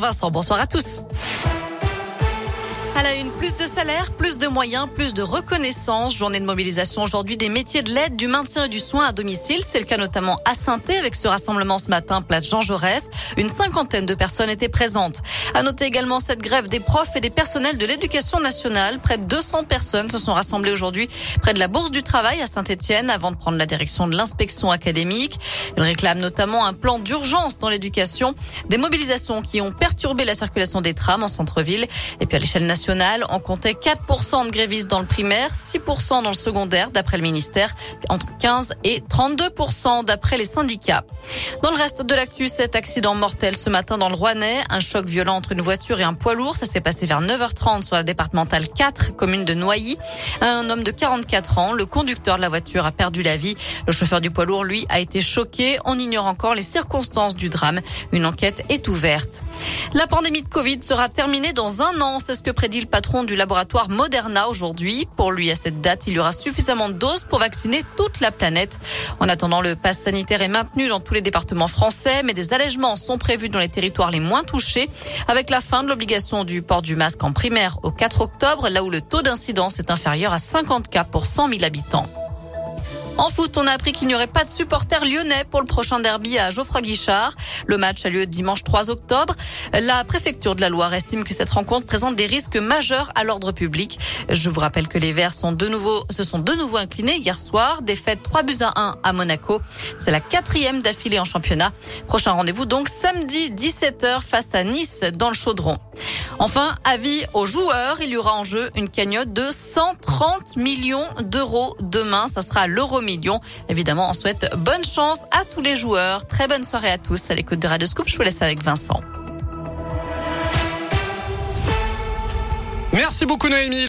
Vincent, bonsoir à tous. À la une, plus de salaires, plus de moyens, plus de reconnaissance. Journée de mobilisation aujourd'hui des métiers de l'aide, du maintien et du soin à domicile. C'est le cas notamment à Saint-Etienne avec ce rassemblement ce matin, place Jean Jaurès. Une cinquantaine de personnes étaient présentes. À noter également cette grève des profs et des personnels de l'éducation nationale. Près de 200 personnes se sont rassemblées aujourd'hui près de la Bourse du Travail à Saint-Etienne avant de prendre la direction de l'inspection académique. Ils réclament notamment un plan d'urgence dans l'éducation. Des mobilisations qui ont perturbé la circulation des trams en centre-ville. Et puis à l'échelle nationale, on comptait 4% de grévistes dans le primaire, 6% dans le secondaire d'après le ministère, entre 15 et 32% d'après les syndicats. Dans le reste de l'actu, cet accident mortel ce matin dans le Rouennais, un choc violent entre une voiture et un poids lourd. Ça s'est passé vers 9h30 sur la départementale 4, commune de Noilly. Un homme de 44 ans, le conducteur de la voiture, a perdu la vie. Le chauffeur du poids lourd, lui, a été choqué. On ignore encore les circonstances du drame. Une enquête est ouverte. La pandémie de Covid sera terminée dans un an, c'est ce que prédit le patron du laboratoire Moderna aujourd'hui. Pour lui, à cette date, il y aura suffisamment de doses pour vacciner toute la planète. En attendant, le pass sanitaire est maintenu dans tous les départements français, mais des allègements sont prévus dans les territoires les moins touchés, avec la fin de l'obligation du port du masque en primaire au 4 octobre, là où le taux d'incidence est inférieur à 50 cas pour 100 000 habitants. En foot, on a appris qu'il n'y aurait pas de supporters lyonnais pour le prochain derby à Geoffroy Guichard. Le match a lieu dimanche 3 octobre. La préfecture de la Loire estime que cette rencontre présente des risques majeurs à l'ordre public. Je vous rappelle que les Verts se sont de nouveau inclinés hier soir. Défaite 3-1 à Monaco. C'est la 4e d'affilée en championnat. Prochain rendez-vous donc samedi 17h face à Nice dans le Chaudron. Enfin, avis aux joueurs, il y aura en jeu une cagnotte de 130 millions d'euros demain. Ça sera l'Euro Million. Évidemment, on souhaite bonne chance à tous les joueurs. Très bonne soirée à tous. À l'écoute de Radio Scoop, je vous laisse avec Vincent. Merci beaucoup Noémie.